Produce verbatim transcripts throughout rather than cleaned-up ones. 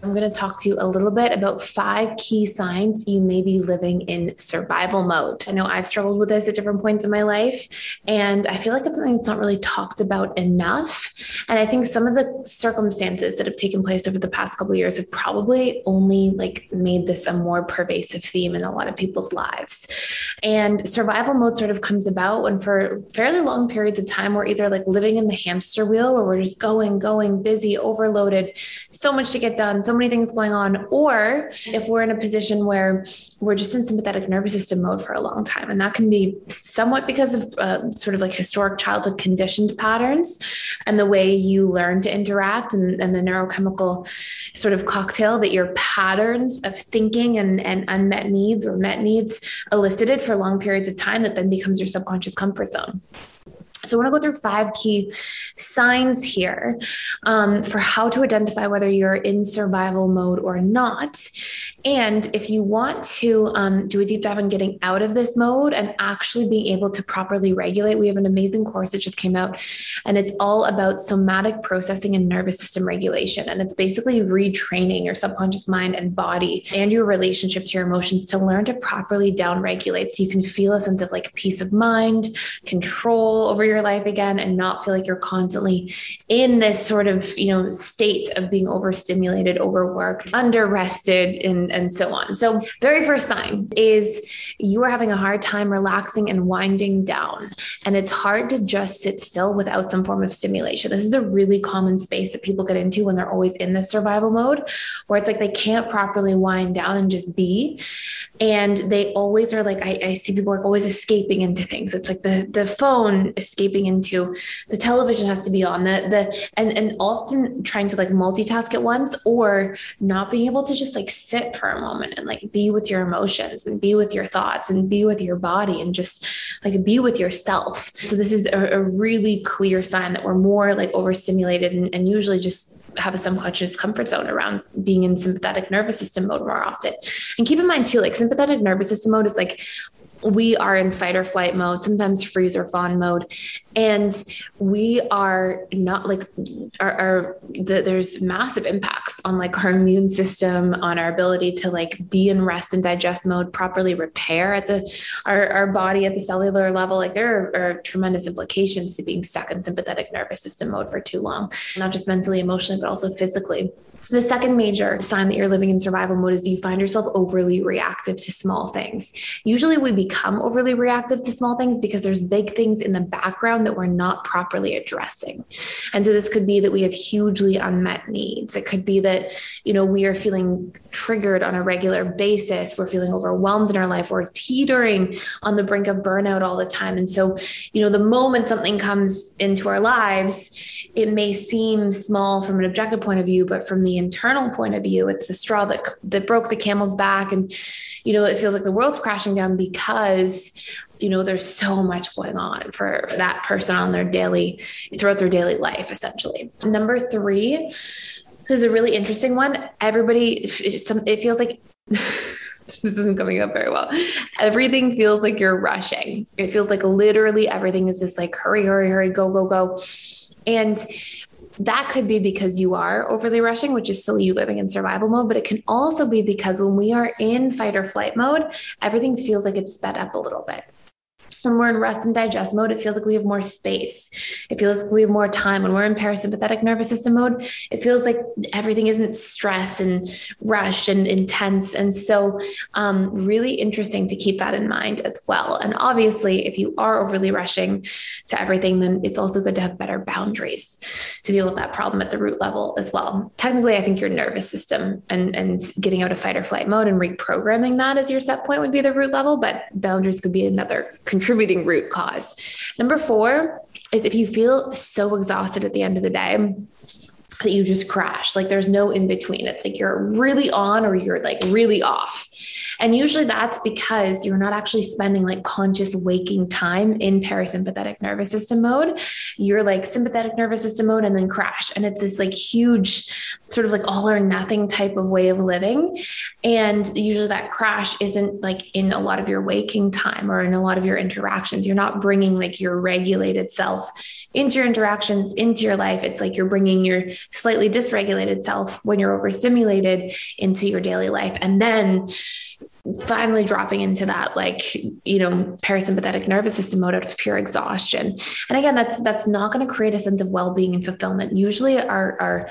I'm going to talk to you a little bit about five key signs you may be living in survival mode. I know I've struggled with this at different points in my life, and I feel like it's something that's not really talked about enough. And I think some of the circumstances that have taken place over the past couple of years have probably only like made this a more pervasive theme in a lot of people's lives. And survival mode sort of comes about when for fairly long periods of time, we're either like living in the hamster wheel where we're just going, going, busy, overloaded, so much to get done, so many things going on, or if we're in a position where we're just in sympathetic nervous system mode for a long time. And that can be somewhat because of uh, sort of like historic childhood conditioned patterns and the way you learn to interact and, and the neurochemical sort of cocktail that your patterns of thinking and, and unmet needs or met needs elicited for long periods of time that then becomes your subconscious comfort zone. So I want to go through five key signs here um, for how to identify whether you're in survival mode or not. And if you want to um, do a deep dive on getting out of this mode and actually being able to properly regulate, we have an amazing course that just came out, and it's all about somatic processing and nervous system regulation. And it's basically retraining your subconscious mind and body and your relationship to your emotions to learn to properly downregulate so you can feel a sense of like peace of mind, control over your life again, and not feel like you're constantly in this sort of, you know, state of being overstimulated, overworked, under-rested, and, and so on. So very first sign is you are having a hard time relaxing and winding down. And it's hard to just sit still without some form of stimulation. This is a really common space that people get into when they're always in this survival mode, where it's like they can't properly wind down and just be. And they always are like, I, I see people are always escaping into things. It's like the, the phone escaping into, the television has to be on, the, the, and, and often trying to like multitask at once, or not being able to just like sit for a moment and like be with your emotions and be with your thoughts and be with your body and just like be with yourself. So this is a, a really clear sign that we're more like overstimulated and, and usually just have a subconscious comfort zone around being in sympathetic nervous system mode more often. And keep in mind too, like sympathetic nervous system mode is like, we are in fight or flight mode, sometimes freeze or fawn mode. And we are not like, our, our the, there's massive impacts on like our immune system, on our ability to like be in rest and digest mode, properly repair at the, our, our body at the cellular level. Like there are, are tremendous implications to being stuck in sympathetic nervous system mode for too long, not just mentally, emotionally, but also physically. The second major sign that you're living in survival mode is you find yourself overly reactive to small things. Usually we become overly reactive to small things because there's big things in the background that we're not properly addressing. And so this could be that we have hugely unmet needs. It could be that, you know, we are feeling triggered on a regular basis. We're feeling overwhelmed in our life. We're teetering on the brink of burnout all the time. And so, you know, the moment something comes into our lives, it may seem small from an objective point of view, but from the internal point of view, it's the straw that that broke the camel's back. And, you know, it feels like the world's crashing down because, you know, there's so much going on for, for that person on their daily, throughout their daily life, essentially. Number three, this is a really interesting one. Everybody, it feels like, this isn't coming up very well. Everything feels like you're rushing. It feels like literally everything is just like, hurry, hurry, hurry, go, go, go. And that could be because you are overly rushing, which is still you living in survival mode, but it can also be because when we are in fight or flight mode, everything feels like it's sped up a little bit. When we're in rest and digest mode, it feels like we have more space. It feels like we have more time. When we're in parasympathetic nervous system mode, it feels like everything isn't stress and rush and intense. And so um, really interesting to keep that in mind as well. And obviously, if you are overly rushing to everything, then it's also good to have better boundaries to deal with that problem at the root level as well. Technically, I think your nervous system and, and getting out of fight or flight mode and reprogramming that as your set point would be the root level, but boundaries could be another control contributing root cause. Number four is if you feel so exhausted at the end of the day, that you just crash. Like there's no in between. It's like you're really on or you're like really off. And usually that's because you're not actually spending like conscious waking time in parasympathetic nervous system mode. You're like sympathetic nervous system mode and then crash. And it's this like huge sort of like all or nothing type of way of living. And usually that crash isn't like in a lot of your waking time or in a lot of your interactions. You're not bringing like your regulated self into your interactions, into your life. It's like you're bringing your slightly dysregulated self when you're overstimulated into your daily life. And then finally dropping into that, like, you know, parasympathetic nervous system mode out of pure exhaustion. And again, that's, that's not going to create a sense of well-being and fulfillment. Usually our, our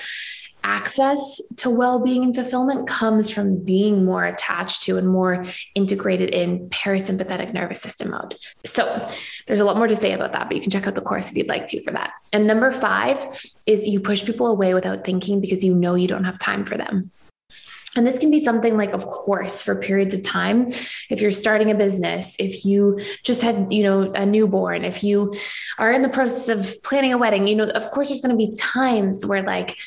access to well-being and fulfillment comes from being more attached to and more integrated in parasympathetic nervous system mode. So there's a lot more to say about that, but you can check out the course if you'd like to for that. And number five is you push people away without thinking because you know you don't have time for them. And this can be something like, of course, for periods of time, if you're starting a business, if you just had, you know, a newborn, if you are in the process of planning a wedding, you know, of course, there's going to be times where like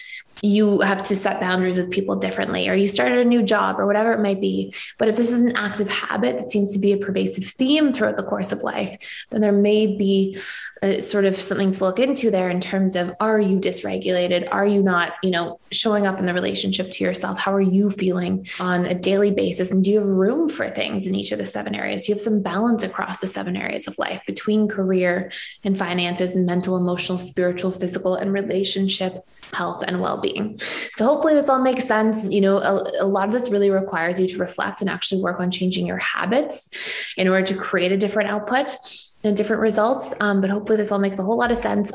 you have to set boundaries with people differently, or you started a new job or whatever it might be. But if this is an active habit that seems to be a pervasive theme throughout the course of life, then there may be a, sort of something to look into there in terms of, are you dysregulated? Are you not, you know, showing up in the relationship to yourself? How are you feeling on a daily basis? And do you have room for things in each of the seven areas? Do you have some balance across the seven areas of life between career and finances and mental, emotional, spiritual, physical, and relationship, health, and well-being? So hopefully this all makes sense. You know, a, a lot of this really requires you to reflect and actually work on changing your habits in order to create a different output and different results. Um, but hopefully this all makes a whole lot of sense.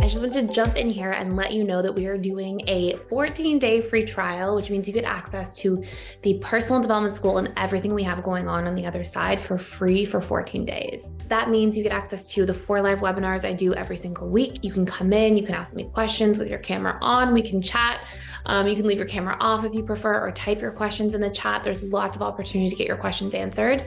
I just wanted to jump in here and let you know that we are doing a fourteen day free trial, which means you get access to the Personal Development School and everything we have going on on the other side for free for fourteen days. That means you get access to the four live webinars I do every single week. You can come in, you can ask me questions with your camera on, we can chat. Um, you can leave your camera off if you prefer, or type your questions in the chat. There's lots of opportunity to get your questions answered.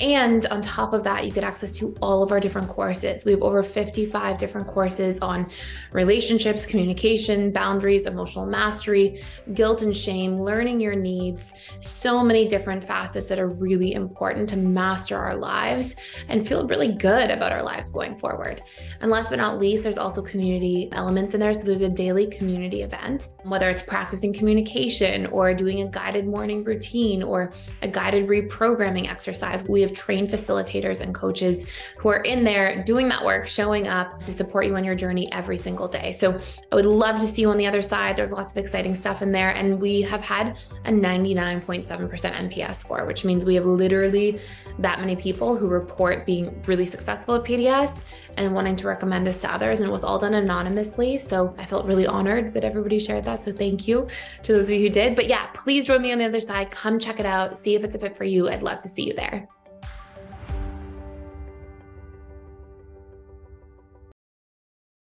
And on top of that, you get access to all of our different courses. We have over fifty-five different courses on relationships, communication, boundaries, emotional mastery, guilt and shame, learning your needs, so many different facets that are really important to master our lives and feel really good about our lives going forward. And last but not least, there's also community elements in there. So there's a daily community event, whether it's practicing communication or doing a guided morning routine or a guided reprogramming exercise. We have trained facilitators and coaches who are in there doing that work, showing up to support you on your journey every single day. So I would love to see you on the other side. There's lots of exciting stuff in there. And we have had a ninety-nine point seven percent M P S score, which means we have literally that many people who report being really successful at P D S and wanting to recommend us to others. And it was all done anonymously. So I felt really honored that everybody shared that. So thank you to those of you who did. But yeah, please join me on the other side. Come check it out. See if it's a fit for you. I'd love to see you there.